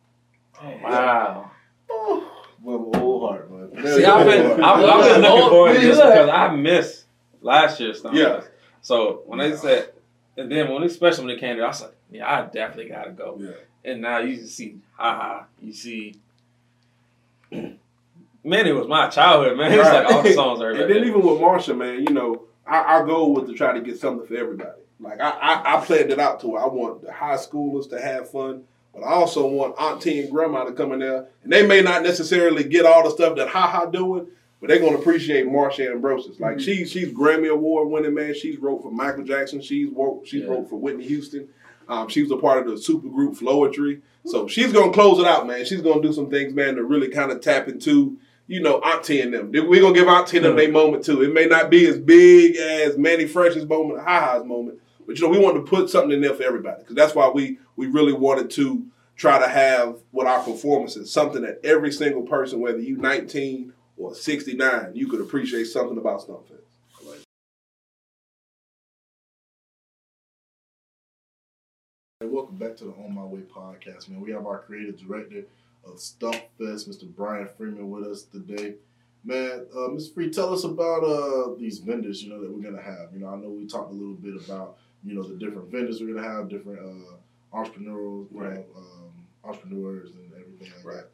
Oh, wow. Oh, with my whole heart, man. See, I've been, I've, I've been looking forward to this because I missed last year's Stomp. Yeah. So when yeah. they said, and then when it's special when it came to, I was like, yeah, I definitely got to go. Yeah. And now you can see, haha, you see. Man, it was my childhood, man. Right. It's like all the songs are. And right then there. Even with Marsha, man, you know, our, our goal was to try to get something for everybody. Like, I, I, I planned it out to her. I want the high schoolers to have fun, but I also want Auntie and Grandma to come in there. And they may not necessarily get all the stuff that Ha Ha doing, but they're going to appreciate Marsha Ambrosius. Like, mm-hmm. she, she's Grammy Award winning, man. She's wrote for Michael Jackson. She's wrote, she's yeah. wrote for Whitney Houston. Um, she was a part of the super group Floetry. So she's going to close it out, man. She's going to do some things, man, to really kind of tap into, you know, Auntie and them. We're going to give Auntie and them their moment, too. It may not be as big as Mannie Fresh's moment or Ha Ha's moment. But, you know, we wanted to put something in there for everybody because that's why we we really wanted to try to have with our performances something that every single person, whether you nineteen or sixty-nine, you could appreciate something about StompFest. Hey, welcome back to the On My Way podcast, man. We have our creative director of StompFest, Mister Brian Freeman, with us today. Man, uh, Mister Free, tell us about uh, these vendors, you know, that we're going to have. You know, I know we talked a little bit about, you know, the different vendors we're going to have, different uh, entrepreneurs, right. know, um, entrepreneurs and everything like right. that.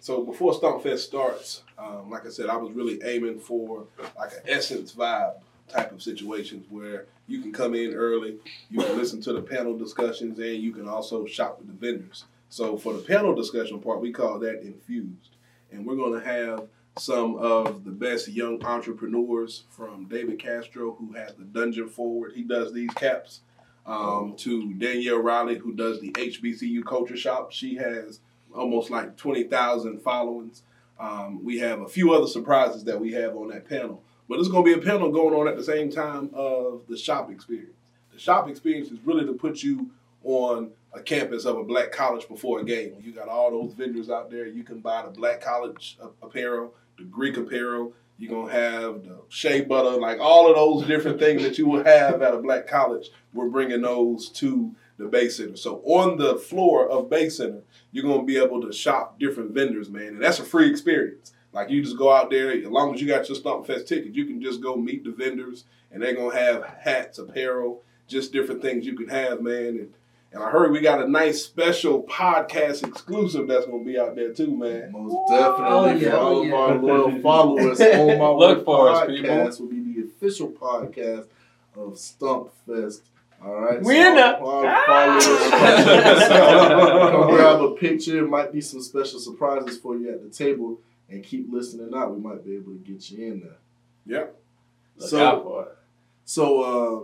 So before StompFest starts, um, like I said, I was really aiming for like an Essence vibe type of situations where you can come in early, you can listen to the panel discussions, and you can also shop with the vendors. So for the panel discussion part, we call that Infused. And we're going to have some of the best young entrepreneurs from David Castro, who has the Dungeon Forward. He does these caps. Um, to Danielle Riley, who does the H B C U Culture Shop. She has almost like twenty thousand followings. Um, we have a few other surprises that we have on that panel. But it's going to be a panel going on at the same time of the shop experience. The shop experience is really to put you on a campus of a black college before a game. You got all those vendors out there. You can buy the black college apparel, the Greek apparel. You're going to have the shea butter, like all of those different things that you will have at a black college. We're bringing those to the Bay Center. So on the floor of Bay Center, you're going to be able to shop different vendors, man. And that's a free experience. Like, you just go out there, as long as you got your StompFest ticket, you can just go meet the vendors, and they're going to have hats, apparel, just different things you can have, man. And, and I heard we got a nice special podcast exclusive that's going to be out there, too, man. Most Whoa. definitely. Oh, yeah. For all of yeah. our loyal followers on my Look for us, people. This will be the official podcast of StompFest. All right. We're in so ah. Come grab a picture. Might be some special surprises for you at the table. And keep listening out. We might be able to get you in there. Yeah. Look so, out for it. So, uh,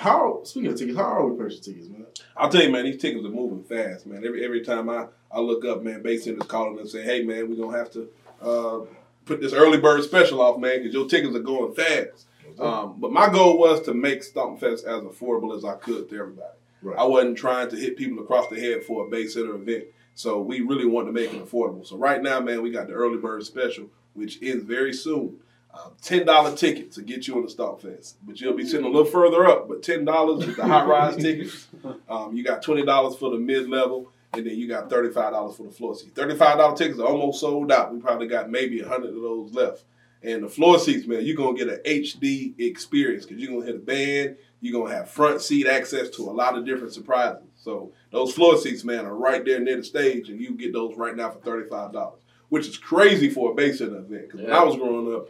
how, speaking of tickets, how are we purchasing tickets, man? I'll tell you, man, these tickets are moving fast, man. Every every time I, I look up, man, Bay Center's calling and saying, hey, man, we're going to have to uh, put this early bird special off, man, because your tickets are going fast. Mm-hmm. Um, but my goal was to make StompFest as affordable as I could to everybody. Right. I wasn't trying to hit people across the head for a Bay Center event. So we really want to make it affordable. So right now, man, we got the early bird special, which ends very soon. Um, ten dollars ticket to get you on the StompFest. But you'll be sitting a little further up. But ten dollars is the high-rise tickets. Um, you got twenty dollars for the mid-level, and then you got thirty-five dollars for the floor seat. thirty-five dollars tickets are almost sold out. We probably got maybe one hundred of those left. And the floor seats, man, you're going to get an H D experience because you're going to hit a band. You're going to have front seat access to a lot of different surprises. So those floor seats, man, are right there near the stage, and you get those right now for thirty-five dollars, which is crazy for a Bay Center event. Because yeah. when I was growing up,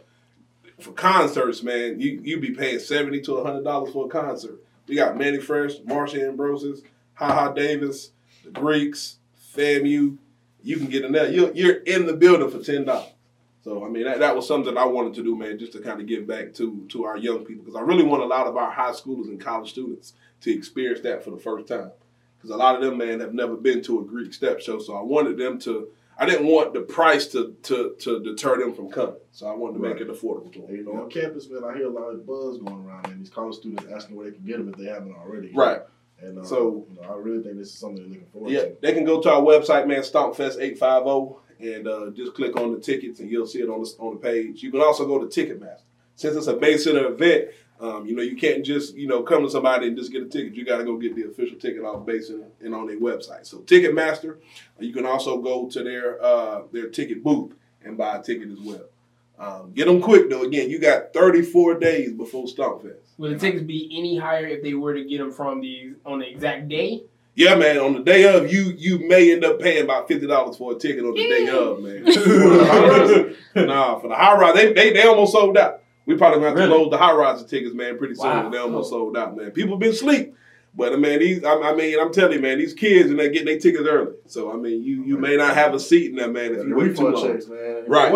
for concerts, man, you, you'd be paying seventy dollars to one hundred dollars for a concert. We got Mannie Fresh, Marsha Ambrosius, Ha Ha Davis, the Greeks, FAMU. You can get in there. You're, you're in the building for ten dollars. So, I mean, that, that was something I wanted to do, man, just to kind of give back to, to our young people. Because I really want a lot of our high schoolers and college students to experience that for the first time. Because a lot of them, man, have never been to a Greek step show. So I wanted them to, I didn't want the price to to, to deter them from coming. So I wanted to right. make it affordable to them. You know, on campus, man, I hear a lot of buzz going around, man. These college students asking where they can get them if they haven't already. Right. And uh, so you know, I really think this is something they're looking forward yeah, to. Yeah, they can go to our website, man, StompFest eight fifty, and uh, just click on the tickets, and you'll see it on the, on the page. You can also go to Ticketmaster. Since it's a Bay Center event, Um, you know, you can't just, you know, come to somebody and just get a ticket. You got to go get the official ticket off base and, and on their website. So Ticketmaster, you can also go to their uh, their ticket booth and buy a ticket as well. Um, get them quick, though. Again, you got thirty-four days before StompFest. Will the tickets be any higher if they were to get them from the on the exact day? Yeah, man, on the day of, you you may end up paying about fifty dollars for a ticket on the yeah. day of, man. For nah, for the high rise, they, they, they almost sold out. We probably going to have to load the high riser tickets, man, pretty soon. Wow. They almost sold out, man. People been asleep. But, man, these, I, I mean, I'm telling you, man, these kids, and they're getting their tickets early. So, I mean, you you may not have a seat in there, man, if you wait too long. Checks, man. Right.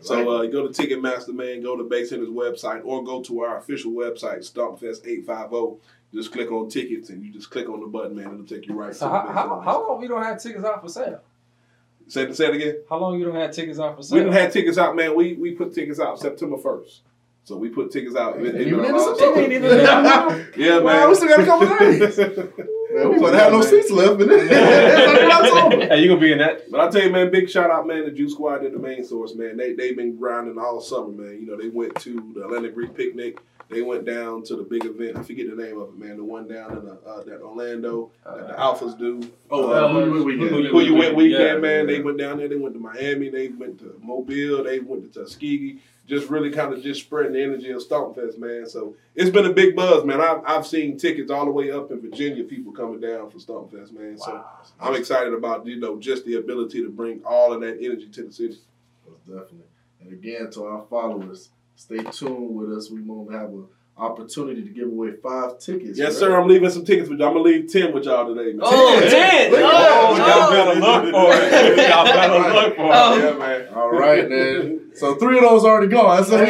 So, uh, go to Ticketmaster, man. Go to Bay Center's website or go to our official website, StompFest eight fifty. Just click on tickets, and you just click on the button, man. It'll take you right so to how, the how, how long we don't have tickets out for sale? Say it, say it again. How long you don't have tickets out for sale? We done had tickets out, man. We we put tickets out September first. So we put tickets out. Even in September. Yeah, man. We still got a couple days. Man, we don't have no seats left. But hey, you going to be in that. But I tell you, man, big shout out, man, to Juice Squad at the main source, man. They, they've been grinding all summer, man. You know, they went to the Atlantic Greek Picnic. They went down to the big event. I forget the name of it, man. The one down in the, uh, that Orlando uh, that the Alphas do. Oh, uh, who, who, who, who you went weekend, yeah, man. Yeah. They went down there. They went to Miami. They went to Mobile. They went to Tuskegee. Just really kind of just spreading the energy of StompFest, man. So it's been a big buzz, man. I've, I've seen tickets all the way up in Virginia, people coming down for StompFest, man. Wow. So I'm excited about, you know, just the ability to bring all of that energy to the city. Most definitely. And again, to our followers, stay tuned with us. We're going to have an opportunity to give away five tickets. Yes, right? Sir. I'm leaving some tickets with y'all. I'm going to leave ten with y'all today, man. Oh, ten! Oh, oh, y'all better look for it. Y'all better look for it. Oh. Yeah, man. All right, man. So three of those already gone. So no,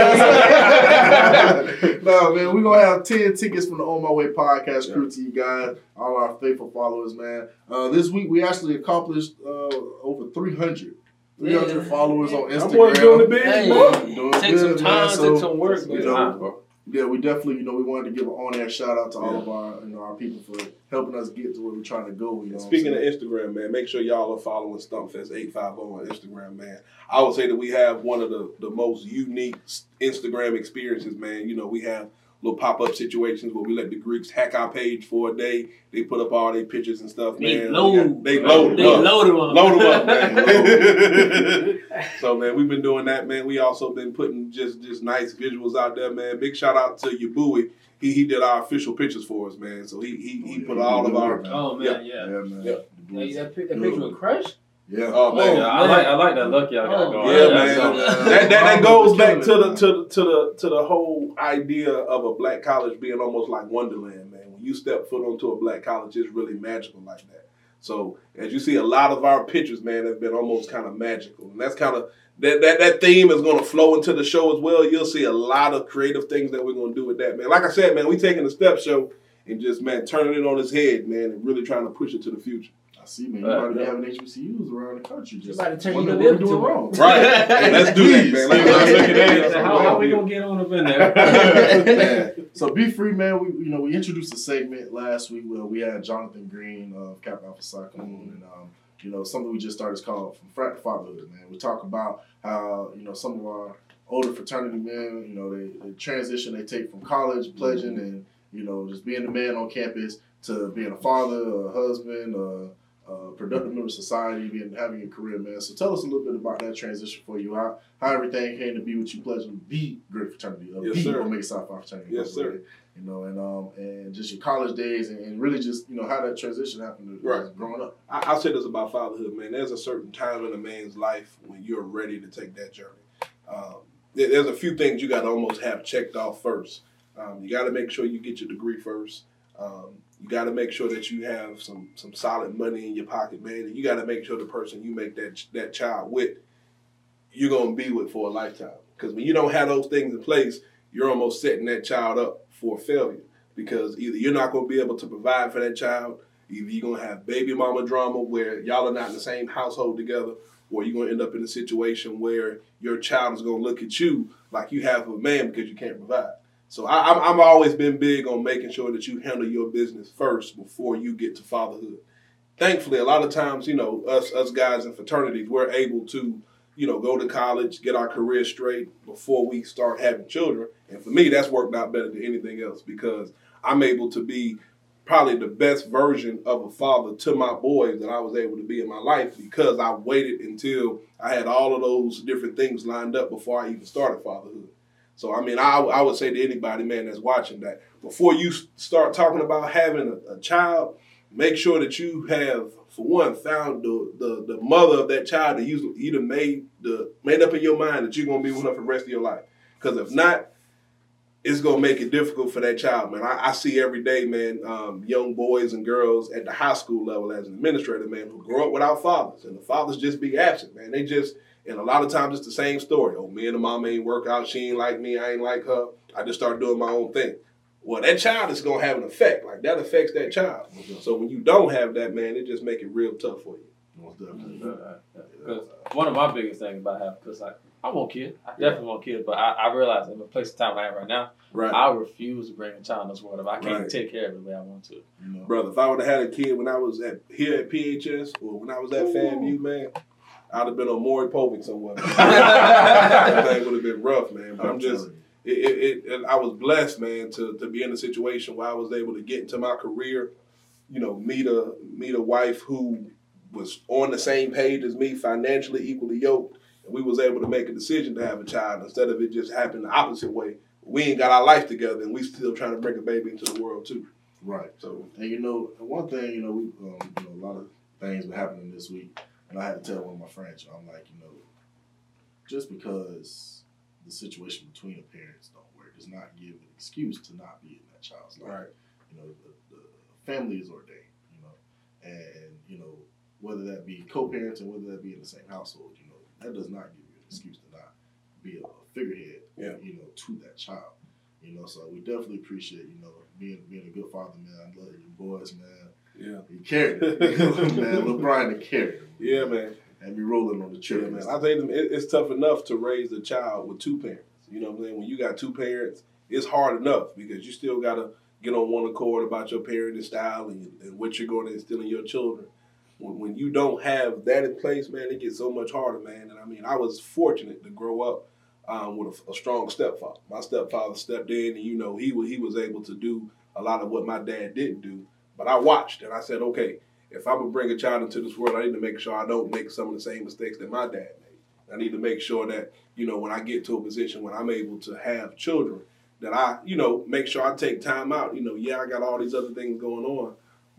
man, we're going to have ten tickets from the On My Way podcast yeah. crew to you guys, all our faithful followers, man. Uh, this week, we actually accomplished uh, over three hundred. three hundred yeah. followers on Instagram. I'm doing it big, hey, boy. Doing take good, some time, man. So, take some work, man. You know, yeah, we definitely, you know, we wanted to give an on-air shout out to all yeah. of our, you know, our people for helping us get to where we're trying to go. You know, speaking of Instagram, man, make sure y'all are following StompFest eight fifty on Instagram, man. I would say that we have one of the, the most unique Instagram experiences, man. You know, we have little pop-up situations where we let the Greeks hack our page for a day. They put up all their pictures and stuff, they man. Load, got, they load They up. load them up. Load them up, man. So, man, we've been doing that, man. We also been putting just, just nice visuals out there, man. Big shout-out to Yabui. He he did our official pictures for us, man. So he he, he oh, yeah, put all of our... Oh, man, yeah. Yeah, yeah man. Yeah. Hey, that, pic- that picture with Crush? Yeah, oh, man. Yeah, I like I like that look y'all got going. Yeah, man. That that, that goes back to the to the to the to the whole idea of a black college being almost like Wonderland, man. When you step foot onto a black college, it's really magical like that. So as you see, a lot of our pictures, man, have been almost kind of magical, and that's kind of that that that theme is going to flow into the show as well. You'll see a lot of creative things that we're going to do with that, man. Like I said, man, we taking a step show and just man turning it on its head, man, and really trying to push it to the future. I see, man. You uh, might be yeah. having H B C Us around the country. Just about to turn you what we're doing wrong. Right. Hey, let's do that, man. Let's, let's look at that. How, how we going to get on up in there? So, Be Free, man, we you know, we introduced a segment last week where we had Jonathan Green of Cap Alpha Psi Coon, and, um, you know, something we just started is called From Fatherhood, man. We talk about how, you know, some of our older fraternity men, you know, they, they transition, they take from college, pledging, mm-hmm. and, you know, just being a man on campus to being a father, a husband, a Uh, productive member of society, being having a career, man. So tell us a little bit about that transition for you. How how everything came to be with you pledging the great fraternity of yes, the Omega Psi Phi fraternity. Yes, sir. Right? You know, and um and just your college days and, and really just you know how that transition happened right. growing up. I, I say this about fatherhood, man. There's a certain time in a man's life when you're ready to take that journey. Um, there, there's a few things you got to almost have checked off first. Um, you got to make sure you get your degree first. Um, You got to make sure that you have some some solid money in your pocket, man. And you got to make sure the person you make that that child with, you're going to be with for a lifetime. Because when you don't have those things in place, you're almost setting that child up for failure. Because either you're not going to be able to provide for that child, either you're going to have baby mama drama where y'all are not in the same household together, or you're going to end up in a situation where your child is going to look at you like you have a man because you can't provide. So I, I'm, I've always been big on making sure that you handle your business first before you get to fatherhood. Thankfully, a lot of times, you know, us us guys in fraternities, we're able to, you know, go to college, get our career straight before we start having children. And for me, that's worked out better than anything else because I'm able to be probably the best version of a father to my boys that I was able to be in my life because I waited until I had all of those different things lined up before I even started fatherhood. So, I mean, I, I would say to anybody, man, that's watching that, before you start talking about having a, a child, make sure that you have, for one, found the, the, the mother of that child that you either made the made up in your mind that you're going to be with her for the rest of your life. Because if not, it's going to make it difficult for that child, man. I, I see every day, man, um, young boys and girls at the high school level as an administrator, man, who grow up without fathers. And the fathers just be absent, man. They just... And a lot of times it's the same story. Oh, me and the mama ain't work out. She ain't like me. I ain't like her. I just started doing my own thing. Well, that child is going to have an effect. Like, that affects that child. Mm-hmm. So when you don't have that, man, it just make it real tough for you. Because one of my biggest things about having, because like, I want kids. I definitely want kids. But I, I realize in the place of time I am right now, right. I refuse to bring a child in this world if I can't right. take care of it the way I want to. You know? Brother, if I would have had a kid when I was at here at P H S or when I was at Ooh. FAMU, man, I'd have been on Maury Povich somewhere. That thing would have been rough, man. But I'm, I'm just, it, it, it, I was blessed, man, to, to be in a situation where I was able to get into my career, you know, meet a meet a wife who was on the same page as me, financially equally yoked, and we was able to make a decision to have a child instead of it just happening the opposite way. We ain't got our life together, and we still trying to bring a baby into the world too. Right. So, and you know, one thing, you know, we, um, you know, a lot of things were happening this week. And I had to tell one of my friends, I'm like, you know, just because the situation between the parents don't work does not give an excuse to not be in that child's life. Right. You know, the, the family is ordained, you know, and, you know, whether that be co-parenting, whether that be in the same household, you know, that does not give you an excuse to not be a figurehead, yeah. you know, to that child. You know, so we definitely appreciate, you know, being being a good father, man. I love your boys, man. Yeah, he carried it, man. LeBron carried it. Yeah, man. And be rolling on the chair, yeah, man. I think it's tough enough to raise a child with two parents. You know what I'm saying? When you got two parents it's hard enough because you still got to get on one accord about your parenting style and, and what you're going to instill in your children. When, when you don't have that in place, man, it gets so much harder, man. And I mean, I was fortunate to grow up um, with a, a strong stepfather. My stepfather stepped in and, you know, he, he was able to do a lot of what my dad didn't do. But I watched and I said, okay, if I'm going to bring a child into this world, I need to make sure I don't make some of the same mistakes that my dad made. I need to make sure that, you know, when I get to a position when I'm able to have children, that I, you know, make sure I take time out. You know, yeah, I got all these other things going on,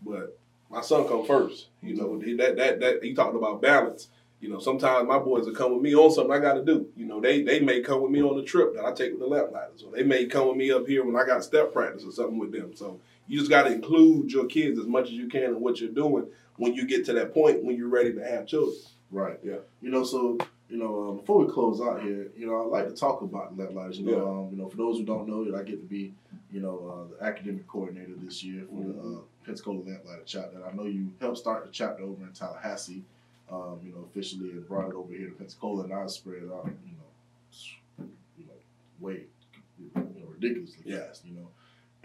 but my son come first. You know, that that that he talked about balance. You know, sometimes my boys will come with me on something I got to do. You know, they they may come with me on the trip that I take with the lamplighters, or they may come with me up here when I got step practice or something with them. So you just got to include your kids as much as you can in what you're doing when you get to that point when you're ready to have children. Right. Yeah. You know, so. You know, um, before we close out here, you know, I like to talk about lamplighters. You know, yeah. um, you know, for those who don't know, that I get to be, you know, uh, the academic coordinator this year for mm-hmm. the uh, Pensacola Lamplighter chapter. I know you helped start the chapter over in Tallahassee, um, you know, officially and brought it over here to Pensacola, and I spread it out, you know, you know, way you know, ridiculously yeah. fast, you know.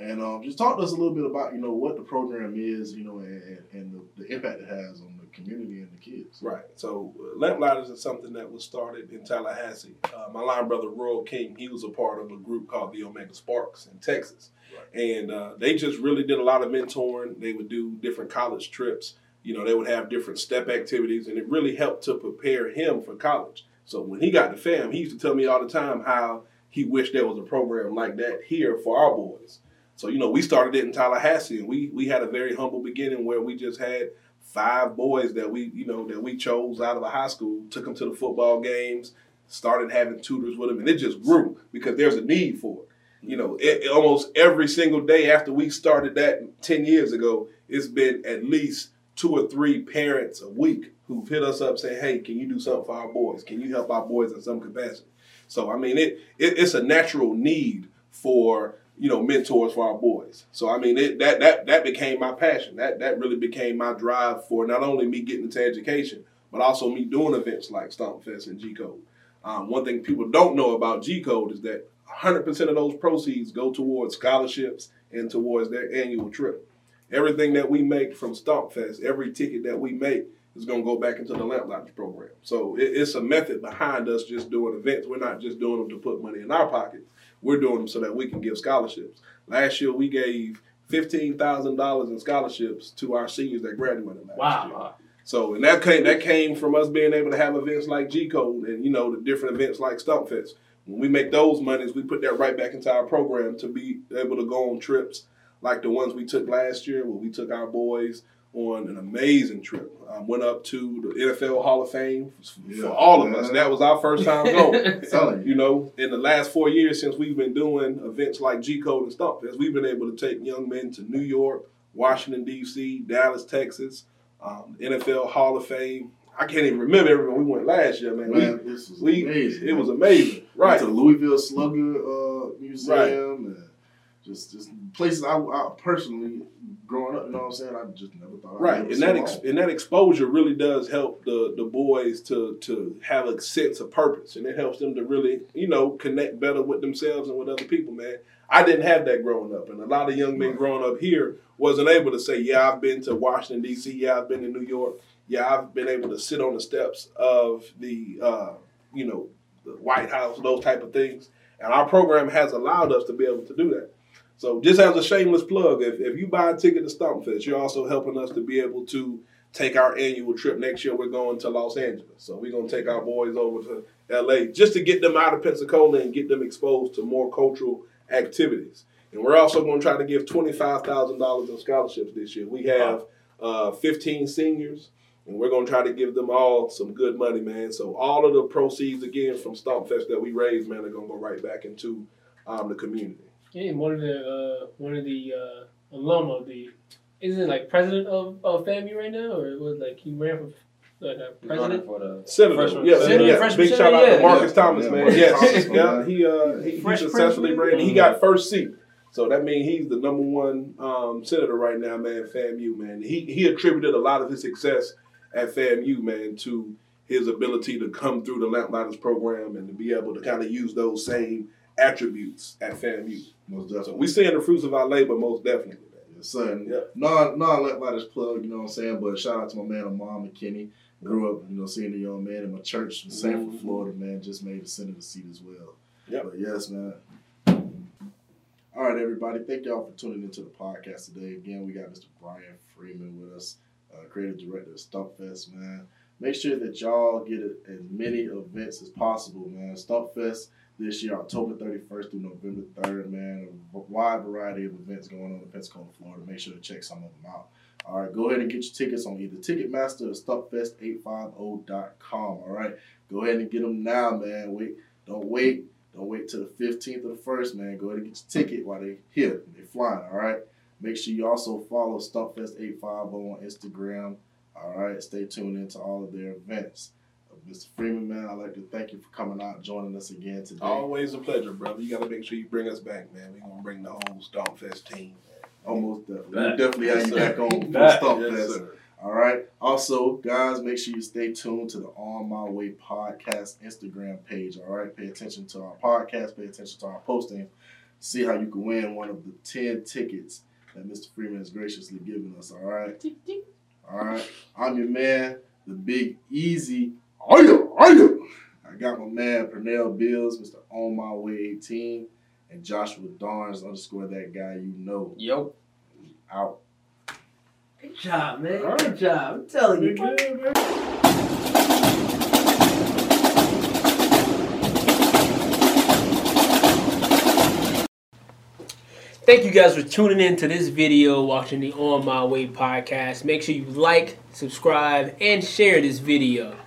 And um, just talk to us a little bit about, you know, what the program is, you know, and, and the, the impact it has on the community and the kids. Right. So uh, Lamplighters is something that was started in Tallahassee. Uh, my line brother, Royal King, he was a part of a group called the Omega Sparks in Texas. Right. And uh, they just really did a lot of mentoring. They would do different college trips. You know, they would have different step activities, and it really helped to prepare him for college. So when he got to FAM, he used to tell me all the time how he wished there was a program like that here for our boys. So, you know, we started it in Tallahassee, and we, we had a very humble beginning where we just had five boys that we, you know, that we chose out of the high school, took them to the football games, started having tutors with them, and it just grew because there's a need for it. You know, it, it almost every single day after we started that ten years ago, it's been at least two or three parents a week who've hit us up saying, hey, can you do something for our boys? Can you help our boys in some capacity? So, I mean, it, it it's a natural need for you know, mentors for our boys. So, I mean, it, that that that became my passion. That that really became my drive for not only me getting into education, but also me doing events like StompFest and G-Code. Um, one thing people don't know about G-Code is that one hundred percent of those proceeds go towards scholarships and towards their annual trip. Everything that we make from StompFest, every ticket that we make is going to go back into the Lamplighters program. So, it, it's a method behind us just doing events. We're not just doing them to put money in our pockets. We're doing them so that we can give scholarships. Last year, we gave fifteen thousand dollars in scholarships to our seniors that graduated last wow. year. So, and that came, that came from us being able to have events like G-Code and, you know, the different events like StompFest. When we make those monies, we put that right back into our program to be able to go on trips like the ones we took last year, where we took our boys on an amazing trip. Um, went up to the N F L Hall of Fame for yeah. all of us. That was our first time going. So, you know, in the last four years since we've been doing events like G-Code and StompFest, we've been able to take young men to New York, Washington, D C, Dallas, Texas, um, N F L Hall of Fame. I can't even remember everyone we went last year, man. man we, this was we, amazing. It man. was amazing. Right. We went to Louisville Slugger uh, Museum. Right. And Just, just places I, I personally, growing up, you know what I'm saying, I just never thought. Right, and that ex- and that exposure really does help the, the boys to to have a sense of purpose, and it helps them to really, you know, connect better with themselves and with other people, man. I didn't have that growing up, and a lot of young men right. growing up here wasn't able to say, yeah, I've been to Washington, D C, yeah, I've been to New York, yeah, I've been able to sit on the steps of the, uh, you know, the White House, those type of things, and our program has allowed us to be able to do that. So just as a shameless plug, if, if you buy a ticket to StompFest, you're also helping us to be able to take our annual trip. Next year, we're going to Los Angeles. So we're going to take our boys over to L A just to get them out of Pensacola and get them exposed to more cultural activities. And we're also going to try to give twenty-five thousand dollars in scholarships this year. We have uh, fifteen seniors, and we're going to try to give them all some good money, man. So all of the proceeds, again, from StompFest that we raise, man, are going to go right back into um, the community. Yeah, one of the uh, one of the uh, alum of the, isn't it like president of, of FAMU right now, or it was like he ran for like a president for the senator. Freshman. Yeah, senator, yeah. Freshman big shout out yeah. to Marcus yeah. Thomas, yeah. man. Yes, Thomas, yeah, he uh, he, he successfully ran. He got first seat, so that means he's the number one um, senator right now, man. FAMU, man. He he attributed a lot of his success at FAMU, man, to his ability to come through the Lamplighters program and to be able to kind of use those same attributes at FAMU. Most definitely. So we seeing the fruits of our labor, most definitely. Yes, son. Yep. Non non lamplighters plug, you know what I'm saying? But shout out to my man Amon McKinney. Grew up, you know, seeing the young man in my church in Sanford, mm-hmm. Florida, man, just made the Senate seat as well. Yep. But yes, man. All right, everybody. Thank y'all for tuning into the podcast today. Again, we got Mister Brian Freeman with us, uh, creative director of StompFest, man. Make sure that y'all get a, as many events as possible, man. StompFest this year, October thirty-first through November third, man. A wide variety of events going on in Pensacola, Florida. Make sure to check some of them out. All right, go ahead and get your tickets on either Ticketmaster or Stump Fest eight fifty dot com, all right? Go ahead and get them now, man. Wait, don't wait. Don't wait till the fifteenth or the first, man. Go ahead and get your ticket while they're here. They're flying, all right? Make sure you also follow Stump Fest eight fifty on Instagram, all right? Stay tuned into all of their events. Mister Freeman, man, I'd like to thank you for coming out and joining us again today. Always a pleasure, brother. You got to make sure you bring us back, man. We're going to bring the whole StompFest team, man. Almost definitely. We'll definitely have you back on StompFest. All right. Also, guys, make sure you stay tuned to the On My Way podcast Instagram page. All right. Pay attention to our podcast. Pay attention to our posting. See how you can win one of the ten tickets that Mister Freeman has graciously given us. All right. All right. I'm your man, the Big Easy. Are you? Are you? I got my man Pernell Bills, Mister On My Way eighteen, and Joshua Darns underscore that guy you know. Yo. Out. Good job, man. Right. Good job. I'm telling you, man. Thank you guys for tuning in to this video, watching the On My Way podcast. Make sure you like, subscribe, and share this video.